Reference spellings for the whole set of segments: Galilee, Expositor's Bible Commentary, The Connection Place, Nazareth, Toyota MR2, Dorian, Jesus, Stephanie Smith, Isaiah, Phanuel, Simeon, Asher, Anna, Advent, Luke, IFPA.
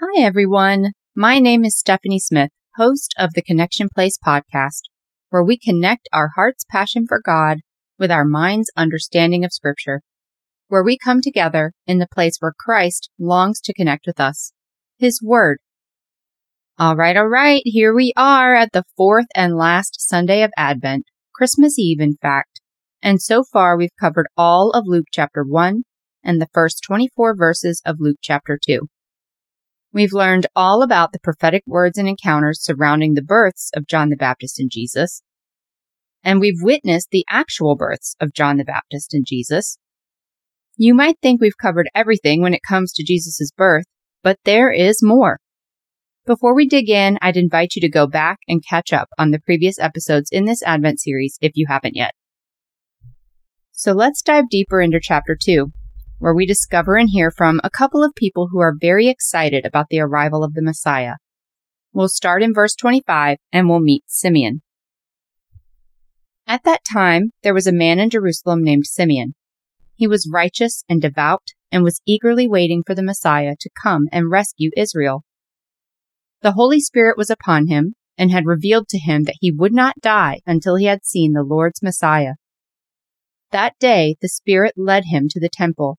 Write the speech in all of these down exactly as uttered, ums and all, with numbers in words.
Hi, everyone. My name is Stephanie Smith, host of the Connection Place podcast, where we connect our heart's passion for God with our mind's understanding of Scripture, where we come together in the place where Christ longs to connect with us, His Word. All right, all right, here we are at the fourth and last Sunday of Advent, Christmas Eve, in fact, and so far we've covered all of Luke chapter one and the first twenty-four verses of Luke chapter two. We've learned all about the prophetic words and encounters surrounding the births of John the Baptist and Jesus, and we've witnessed the actual births of John the Baptist and Jesus. You might think we've covered everything when it comes to Jesus' birth, but there is more. Before we dig in, I'd invite you to go back and catch up on the previous episodes in this Advent series if you haven't yet. So let's dive deeper into chapter two, where we discover and hear from a couple of people who are very excited about the arrival of the Messiah. We'll start in verse twenty-five, and we'll meet Simeon. At that time, there was a man in Jerusalem named Simeon. He was righteous and devout and was eagerly waiting for the Messiah to come and rescue Israel. The Holy Spirit was upon him and had revealed to him that he would not die until he had seen the Lord's Messiah. That day, the Spirit led him to the temple.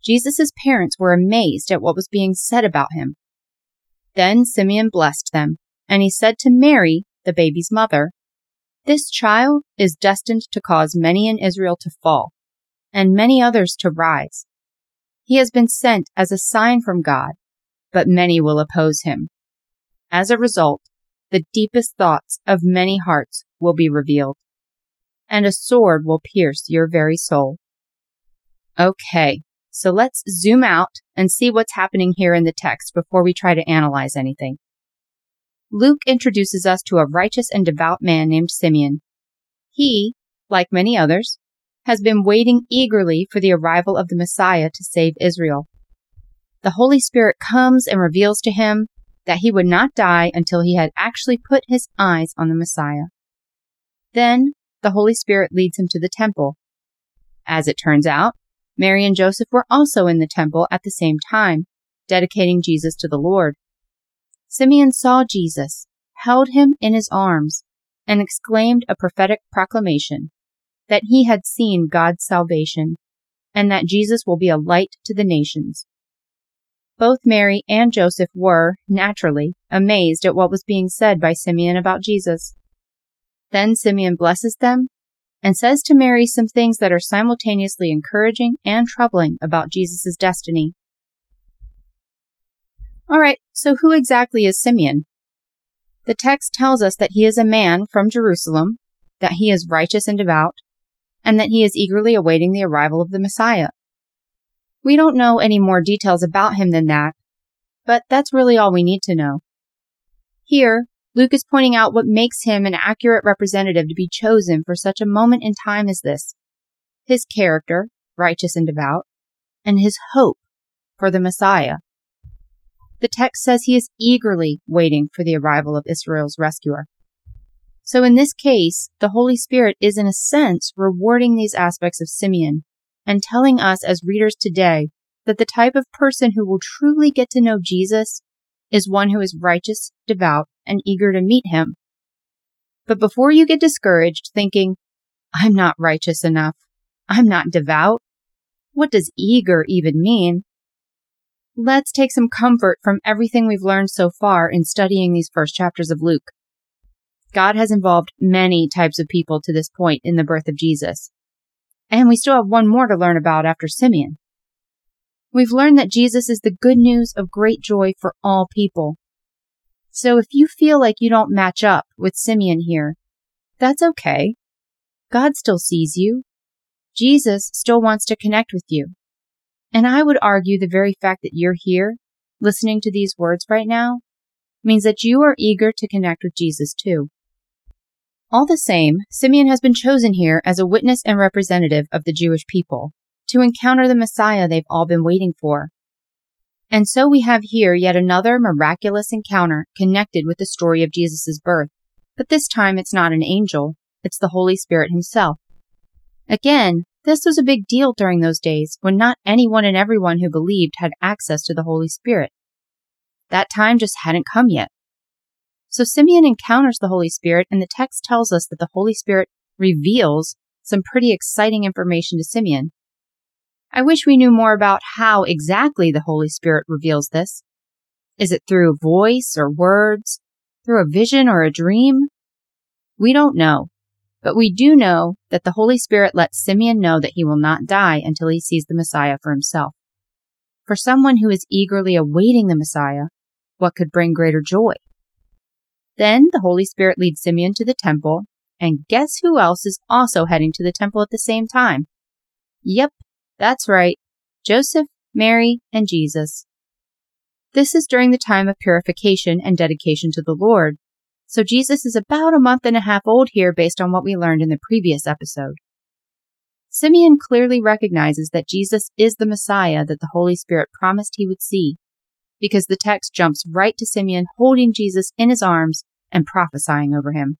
Jesus' parents were amazed at what was being said about him. Then Simeon blessed them, and he said to Mary, the baby's mother, "This child is destined to cause many in Israel to fall, and many others to rise. He has been sent as a sign from God, but many will oppose him. As a result, the deepest thoughts of many hearts will be revealed, and a sword will pierce your very soul." Okay, so let's zoom out and see what's happening here in the text before we try to analyze anything. Luke introduces us to a righteous and devout man named Simeon. He, like many others, has been waiting eagerly for the arrival of the Messiah to save Israel. The Holy Spirit comes and reveals to him that he would not die until he had actually put his eyes on the Messiah. Then, the Holy Spirit leads him to the temple. As it turns out, Mary and Joseph were also in the temple at the same time, dedicating Jesus to the Lord. Simeon saw Jesus, held him in his arms, and exclaimed a prophetic proclamation that he had seen God's salvation and that Jesus will be a light to the nations. Both Mary and Joseph were, naturally, amazed at what was being said by Simeon about Jesus. Then Simeon blesses them and says to Mary some things that are simultaneously encouraging and troubling about Jesus' destiny. All right, so who exactly is Simeon? The text tells us that he is a man from Jerusalem, that he is righteous and devout, and that he is eagerly awaiting the arrival of the Messiah. We don't know any more details about him than that, but that's really all we need to know. Here, Luke is pointing out what makes him an accurate representative to be chosen for such a moment in time as this: his character, righteous and devout, and his hope for the Messiah. The text says he is eagerly waiting for the arrival of Israel's rescuer. So in this case, the Holy Spirit is in a sense rewarding these aspects of Simeon and telling us as readers today that the type of person who will truly get to know Jesus is one who is righteous, devout, and eager to meet him. But before you get discouraged thinking, "I'm not righteous enough, I'm not devout, what does eager even mean?" let's take some comfort from everything we've learned so far in studying these first chapters of Luke. God has involved many types of people to this point in the birth of Jesus, and we still have one more to learn about after Simeon. We've learned that Jesus is the good news of great joy for all people. So if you feel like you don't match up with Simeon here, that's okay. God still sees you. Jesus still wants to connect with you. And I would argue the very fact that you're here listening to these words right now means that you are eager to connect with Jesus too. All the same, Simeon has been chosen here as a witness and representative of the Jewish people to encounter the Messiah they've all been waiting for. And so we have here yet another miraculous encounter connected with the story of Jesus' birth. But this time it's not an angel, it's the Holy Spirit himself. Again, this was a big deal during those days when not anyone and everyone who believed had access to the Holy Spirit. That time just hadn't come yet. So Simeon encounters the Holy Spirit, and the text tells us that the Holy Spirit reveals some pretty exciting information to Simeon. I wish we knew more about how exactly the Holy Spirit reveals this. Is it through a voice or words, through a vision or a dream? We don't know, but we do know that the Holy Spirit lets Simeon know that he will not die until he sees the Messiah for himself. For someone who is eagerly awaiting the Messiah, what could bring greater joy? Then the Holy Spirit leads Simeon to the temple, and guess who else is also heading to the temple at the same time? Yep, that's right, Joseph, Mary, and Jesus. This is during the time of purification and dedication to the Lord, so Jesus is about a month and a half old here based on what we learned in the previous episode. Simeon clearly recognizes that Jesus is the Messiah that the Holy Spirit promised he would see, because the text jumps right to Simeon holding Jesus in his arms and prophesying over him.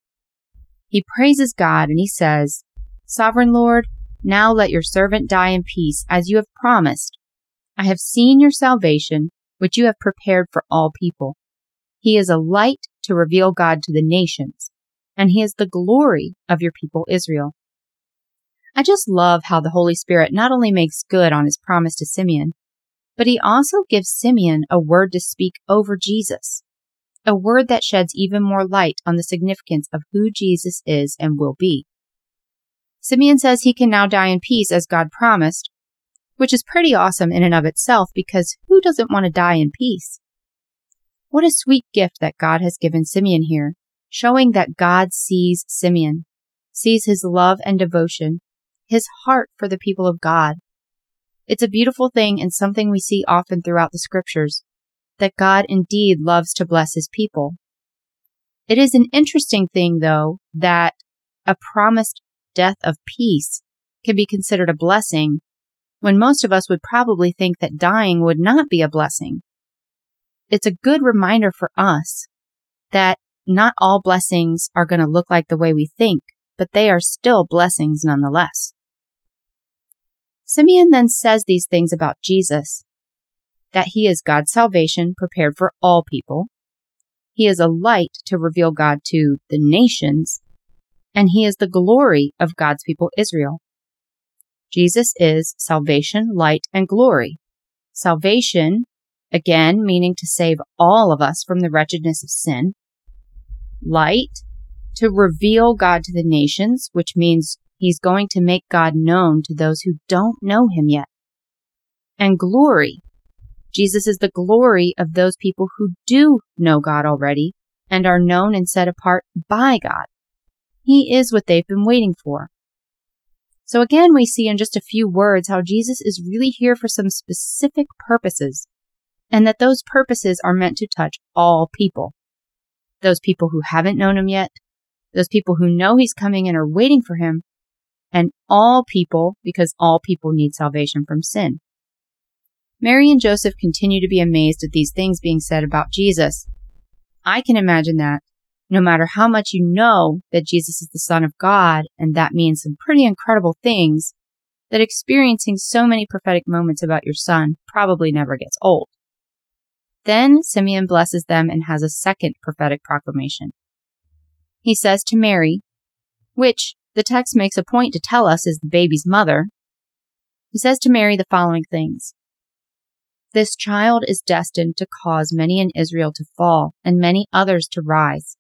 He praises God and he says, "Sovereign Lord, now let your servant die in peace as you have promised. I have seen your salvation, which you have prepared for all people. He is a light to reveal God to the nations, and he is the glory of your people Israel." I just love how the Holy Spirit not only makes good on his promise to Simeon, but he also gives Simeon a word to speak over Jesus, a word that sheds even more light on the significance of who Jesus is and will be. Simeon says he can now die in peace as God promised, which is pretty awesome in and of itself, because who doesn't want to die in peace? What a sweet gift that God has given Simeon here, showing that God sees Simeon, sees his love and devotion, his heart for the people of God. It's a beautiful thing and something we see often throughout the scriptures, that God indeed loves to bless his people. It is an interesting thing, though, that a promised death of peace can be considered a blessing, when most of us would probably think that dying would not be a blessing. It's a good reminder for us that not all blessings are going to look like the way we think, but they are still blessings nonetheless. Simeon then says these things about Jesus, that he is God's salvation prepared for all people, he is a light to reveal God to the nations, and he is the glory of God's people Israel. Jesus is salvation, light, and glory. Salvation, again, meaning to save all of us from the wretchedness of sin. Light, to reveal God to the nations, which means he's going to make God known to those who don't know him yet. And glory. Jesus is the glory of those people who do know God already and are known and set apart by God. He is what they've been waiting for. So again, we see in just a few words how Jesus is really here for some specific purposes, and that those purposes are meant to touch all people. Those people who haven't known him yet, those people who know he's coming and are waiting for him, and all people, because all people need salvation from sin. Mary and Joseph continue to be amazed at these things being said about Jesus. I can imagine that, no matter how much you know that Jesus is the Son of God, and that means some pretty incredible things, that experiencing so many prophetic moments about your son probably never gets old. Then Simeon blesses them and has a second prophetic proclamation. He says to Mary, which the text makes a point to tell us is the baby's mother, he says to Mary the following things. "This child is destined to cause many in Israel to fall and many others to rise.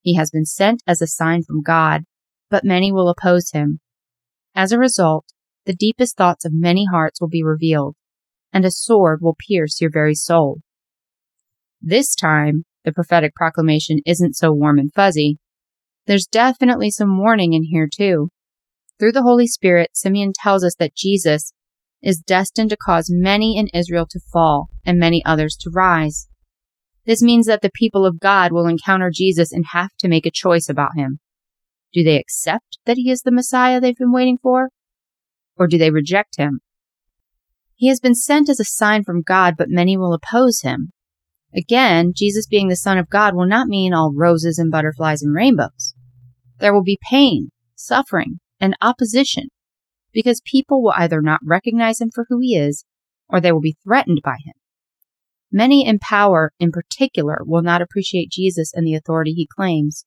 He has been sent as a sign from God, but many will oppose him. As a result, the deepest thoughts of many hearts will be revealed, and a sword will pierce your very soul." This time, the prophetic proclamation isn't so warm and fuzzy. There's definitely some warning in here, too. Through the Holy Spirit, Simeon tells us that Jesus, is destined to cause many in Israel to fall and many others to rise. This means that the people of God will encounter Jesus and have to make a choice about him. Do they accept that he is the Messiah they've been waiting for? Or do they reject him? He has been sent as a sign from God, but many will oppose him. Again, Jesus being the Son of God will not mean all roses and butterflies and rainbows. There will be pain, suffering, and opposition, because people will either not recognize him for who he is, or they will be threatened by him. Many in power, in particular, will not appreciate Jesus and the authority he claims.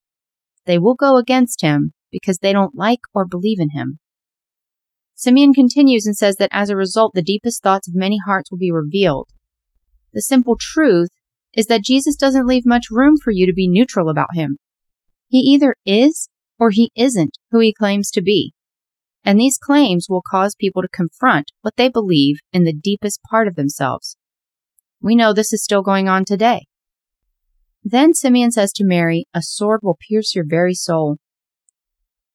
They will go against him because they don't like or believe in him. Simeon continues and says that as a result, the deepest thoughts of many hearts will be revealed. The simple truth is that Jesus doesn't leave much room for you to be neutral about him. He either is or he isn't who he claims to be. And these claims will cause people to confront what they believe in the deepest part of themselves. We know this is still going on today. Then Simeon says to Mary, "A sword will pierce your very soul."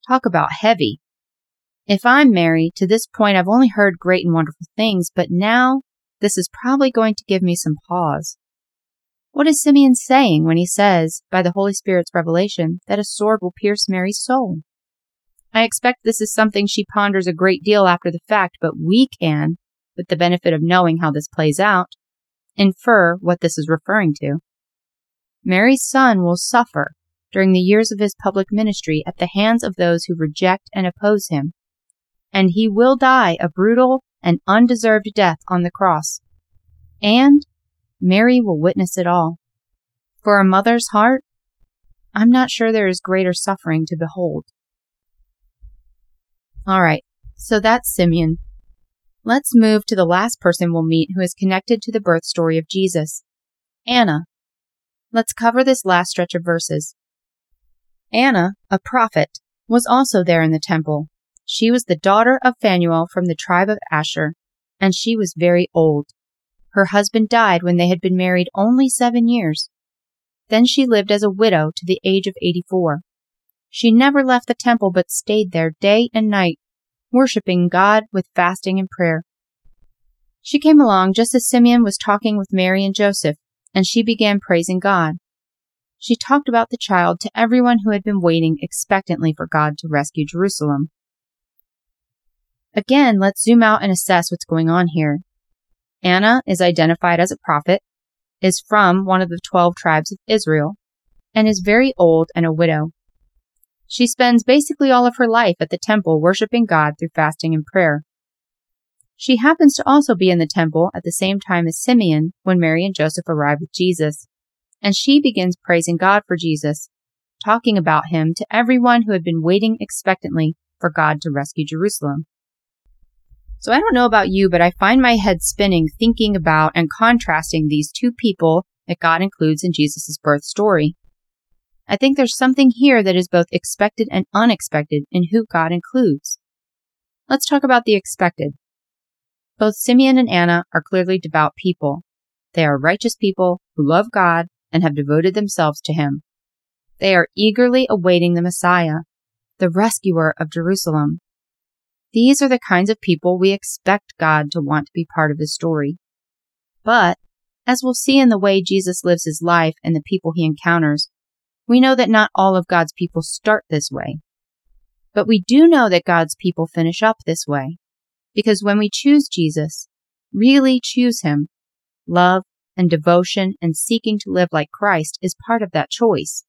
Talk about heavy. If I'm Mary, to this point I've only heard great and wonderful things, but now this is probably going to give me some pause. What is Simeon saying when he says, by the Holy Spirit's revelation, that a sword will pierce Mary's soul? I expect this is something she ponders a great deal after the fact, but we can, with the benefit of knowing how this plays out, infer what this is referring to. Mary's son will suffer during the years of his public ministry at the hands of those who reject and oppose him, and he will die a brutal and undeserved death on the cross. And Mary will witness it all. For a mother's heart, I'm not sure there is greater suffering to behold. All right, so that's Simeon. Let's move to the last person we'll meet who is connected to the birth story of Jesus, Anna. Let's cover this last stretch of verses. Anna, a prophet, was also there in the temple. She was the daughter of Phanuel from the tribe of Asher, and she was very old. Her husband died when they had been married only seven years. Then she lived as a widow to the age of eighty-four. She never left the temple but stayed there day and night, worshiping God with fasting and prayer. She came along just as Simeon was talking with Mary and Joseph, and she began praising God. She talked about the child to everyone who had been waiting expectantly for God to rescue Jerusalem. Again, let's zoom out and assess what's going on here. Anna is identified as a prophet, is from one of the twelve tribes of Israel, and is very old and a widow. She spends basically all of her life at the temple worshiping God through fasting and prayer. She happens to also be in the temple at the same time as Simeon when Mary and Joseph arrive with Jesus, and she begins praising God for Jesus, talking about him to everyone who had been waiting expectantly for God to rescue Jerusalem. So I don't know about you, but I find my head spinning thinking about and contrasting these two people that God includes in Jesus' birth story. I think there's something here that is both expected and unexpected in who God includes. Let's talk about the expected. Both Simeon and Anna are clearly devout people. They are righteous people who love God and have devoted themselves to him. They are eagerly awaiting the Messiah, the rescuer of Jerusalem. These are the kinds of people we expect God to want to be part of the story. But, as we'll see in the way Jesus lives his life and the people he encounters, we know that not all of God's people start this way. But we do know that God's people finish up this way, because when we choose Jesus, really choose him, love and devotion and seeking to live like Christ is part of that choice.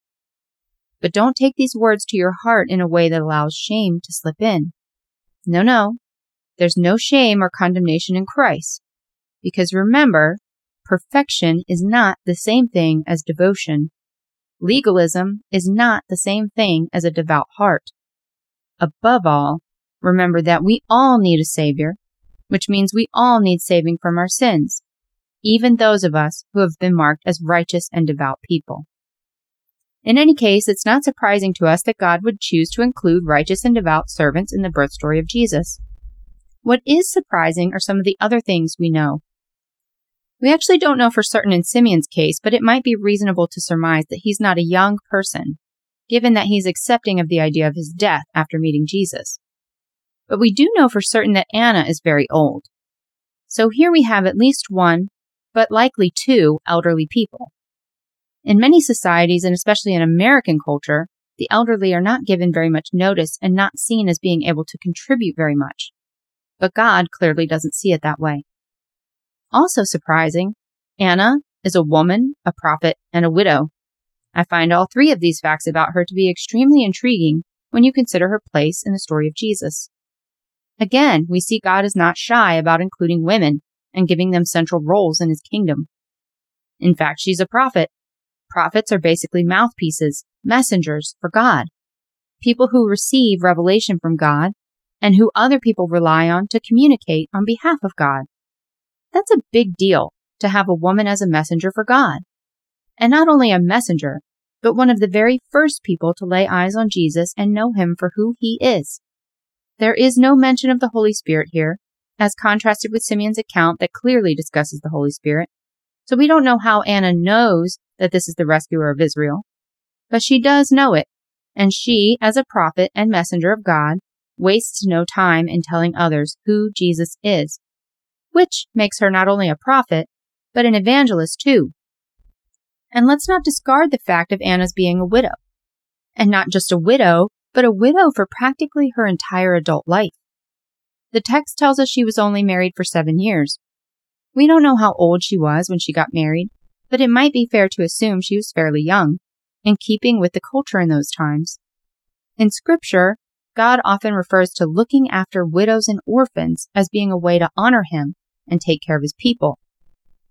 But don't take these words to your heart in a way that allows shame to slip in. No, no, there's no shame or condemnation in Christ, because remember, perfection is not the same thing as devotion. Legalism is not the same thing as a devout heart. Above all, remember that we all need a Savior, which means we all need saving from our sins, even those of us who have been marked as righteous and devout people. In any case, it's not surprising to us that God would choose to include righteous and devout servants in the birth story of Jesus. What is surprising are some of the other things we know. We actually don't know for certain in Simeon's case, but it might be reasonable to surmise that he's not a young person, given that he's accepting of the idea of his death after meeting Jesus. But we do know for certain that Anna is very old, So here we have at least one, but likely two, elderly people. In many societies, and especially in American culture, the elderly are not given very much notice and not seen as being able to contribute very much. But God clearly doesn't see it that way. Also surprising, Anna is a woman, a prophet, and a widow. I find all three of these facts about her to be extremely intriguing when you consider her place in the story of Jesus. Again, we see God is not shy about including women and giving them central roles in his kingdom. In fact, she's a prophet. Prophets are basically mouthpieces, messengers for God, people who receive revelation from God and who other people rely on to communicate on behalf of God. That's a big deal to have a woman as a messenger for God. And not only a messenger, but one of the very first people to lay eyes on Jesus and know him for who he is. There is no mention of the Holy Spirit here, as contrasted with Simeon's account that clearly discusses the Holy Spirit. So we don't know how Anna knows that this is the rescuer of Israel, but she does know it, and she, as a prophet and messenger of God, wastes no time in telling others who Jesus is, which makes her not only a prophet, but an evangelist too. And let's not discard the fact of Anna's being a widow. And not just a widow, but a widow for practically her entire adult life. The text tells us she was only married for seven years. We don't know how old she was when she got married, but it might be fair to assume she was fairly young, in keeping with the culture in those times. In Scripture, God often refers to looking after widows and orphans as being a way to honor him and take care of his people.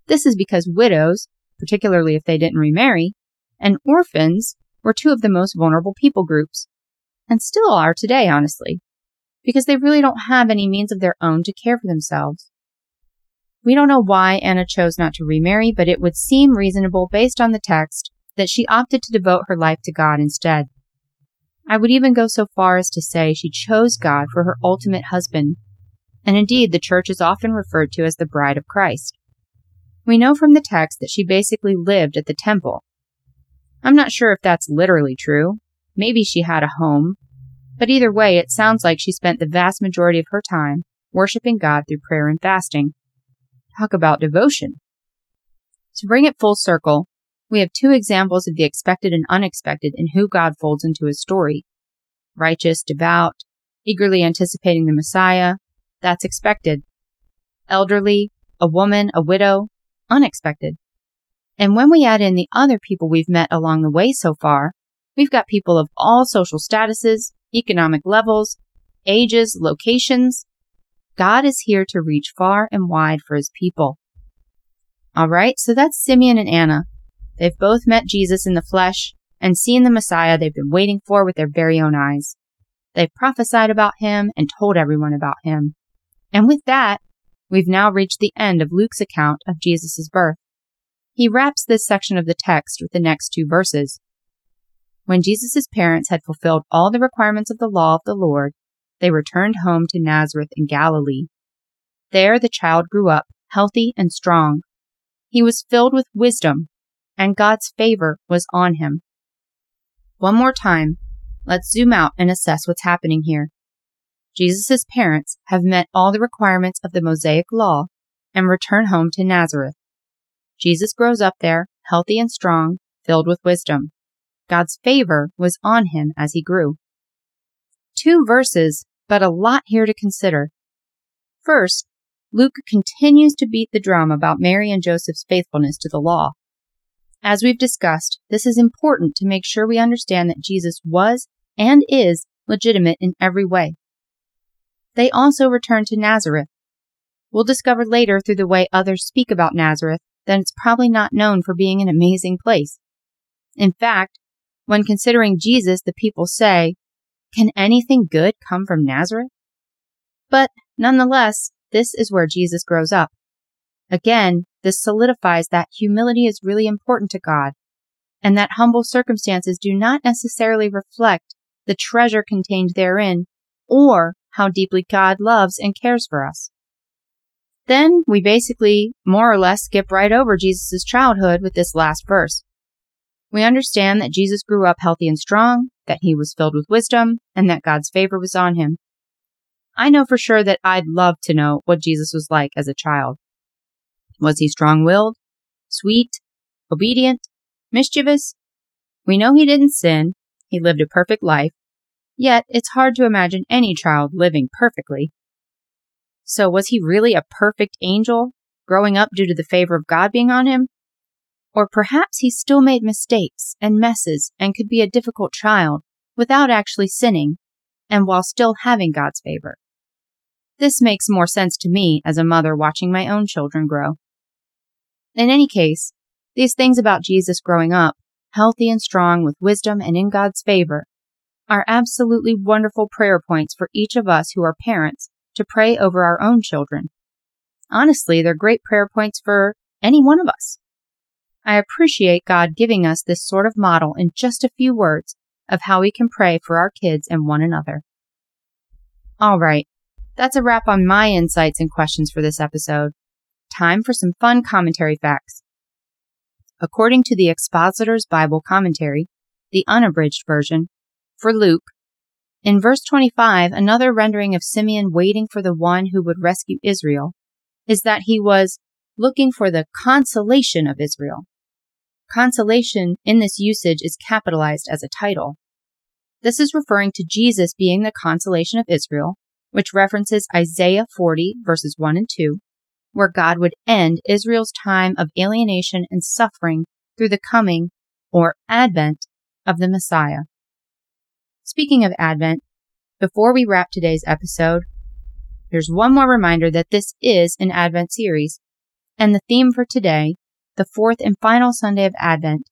This is because widows, particularly if they didn't remarry, and orphans were two of the most vulnerable people groups, and still are today, honestly, because they really don't have any means of their own to care for themselves. We don't know why Anna chose not to remarry, but it would seem reasonable based on the text that she opted to devote her life to God instead. I would even go so far as to say she chose God for her ultimate husband, and indeed the church is often referred to as the bride of Christ. We know from the text that she basically lived at the temple. I'm not sure if that's literally true. Maybe she had a home, but either way, it sounds like she spent the vast majority of her time worshiping God through prayer and fasting. Talk about devotion. To bring it full circle, we have two examples of the expected and unexpected in who God folds into his story. Righteous, devout, eagerly anticipating the Messiah, that's expected. Elderly, a woman, a widow, unexpected. And when we add in the other people we've met along the way so far, we've got people of all social statuses, economic levels, ages, locations. God is here to reach far and wide for his people. All right, so that's Simeon and Anna. They've both met Jesus in the flesh and seen the Messiah they've been waiting for with their very own eyes. They've prophesied about him and told everyone about him. And with that, we've now reached the end of Luke's account of Jesus' birth. He wraps this section of the text with the next two verses. When Jesus' parents had fulfilled all the requirements of the law of the Lord, they returned home to Nazareth in Galilee. There the child grew up, healthy and strong. He was filled with wisdom, and God's favor was on him. One more time, let's zoom out and assess what's happening here. Jesus' parents have met all the requirements of the Mosaic law and return home to Nazareth. Jesus grows up there, healthy and strong, filled with wisdom. God's favor was on him as he grew. Two verses, but a lot here to consider. First, Luke continues to beat the drum about Mary and Joseph's faithfulness to the law. As we've discussed, this is important to make sure we understand that Jesus was and is legitimate in every way. They also return to Nazareth. We'll discover later through the way others speak about Nazareth that it's probably not known for being an amazing place. In fact, when considering Jesus, the people say, "Can anything good come from Nazareth?" But nonetheless, this is where Jesus grows up. Again, this solidifies that humility is really important to God, and that humble circumstances do not necessarily reflect the treasure contained therein or how deeply God loves and cares for us. Then we basically more or less skip right over Jesus' childhood with this last verse. We understand that Jesus grew up healthy and strong, that he was filled with wisdom, and that God's favor was on him. I know for sure that I'd love to know what Jesus was like as a child. Was he strong-willed, sweet, obedient, mischievous? We know he didn't sin. He lived a perfect life. Yet, it's hard to imagine any child living perfectly. So was he really a perfect angel, growing up due to the favor of God being on him? Or perhaps he still made mistakes and messes and could be a difficult child without actually sinning and while still having God's favor. This makes more sense to me as a mother watching my own children grow. In any case, these things about Jesus growing up, healthy and strong with wisdom and in God's favor, are absolutely wonderful prayer points for each of us who are parents to pray over our own children. Honestly, they're great prayer points for any one of us. I appreciate God giving us this sort of model in just a few words of how we can pray for our kids and one another. All right, that's a wrap on my insights and questions for this episode. Time for some fun commentary facts. According to the Expositor's Bible Commentary, the unabridged version, for Luke, in verse twenty-five, another rendering of Simeon waiting for the one who would rescue Israel is that he was looking for the consolation of Israel. Consolation in this usage is capitalized as a title. This is referring to Jesus being the consolation of Israel, which references Isaiah forty, verses one and two, where God would end Israel's time of alienation and suffering through the coming, or advent, of the Messiah. Speaking of Advent, before we wrap today's episode, there's one more reminder that this is an Advent series, and the theme for today, the fourth and final Sunday of Advent,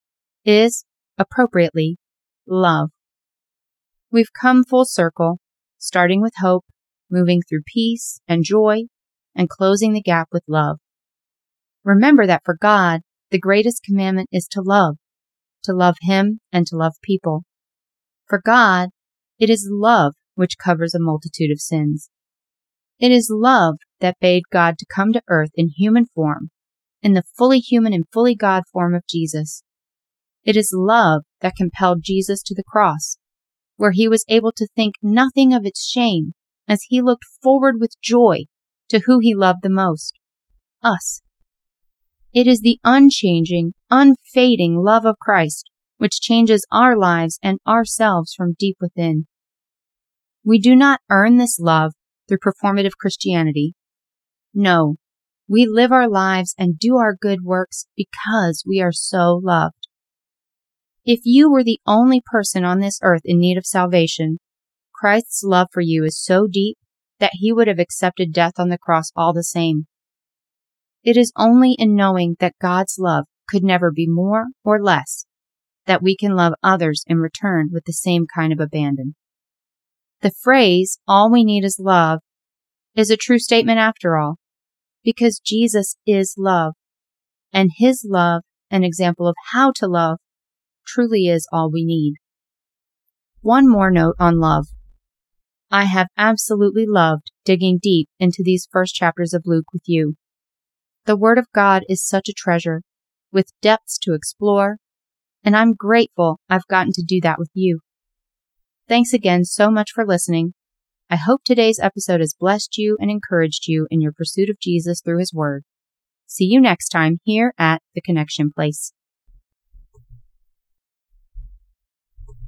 is, appropriately, love. We've come full circle, starting with hope, moving through peace and joy, and closing the gap with love. Remember that for God, the greatest commandment is to love, to love Him and to love people. For God, it is love which covers a multitude of sins. It is love that bade God to come to earth in human form, in the fully human and fully God form of Jesus. It is love that compelled Jesus to the cross, where he was able to think nothing of its shame as he looked forward with joy to who he loved the most, us. It is the unchanging, unfading love of Christ which changes our lives and ourselves from deep within. We do not earn this love through performative Christianity. No, we live our lives and do our good works because we are so loved. If you were the only person on this earth in need of salvation, Christ's love for you is so deep that he would have accepted death on the cross all the same. It is only in knowing that God's love could never be more or less that we can love others in return with the same kind of abandon. The phrase, all we need is love, is a true statement after all, because Jesus is love, and his love, an example of how to love, truly is all we need. One more note on love. I have absolutely loved digging deep into these first chapters of Luke with you. The Word of God is such a treasure, with depths to explore, and I'm grateful I've gotten to do that with you. Thanks again so much for listening. I hope today's episode has blessed you and encouraged you in your pursuit of Jesus through His Word. See you next time here at The Connection Place.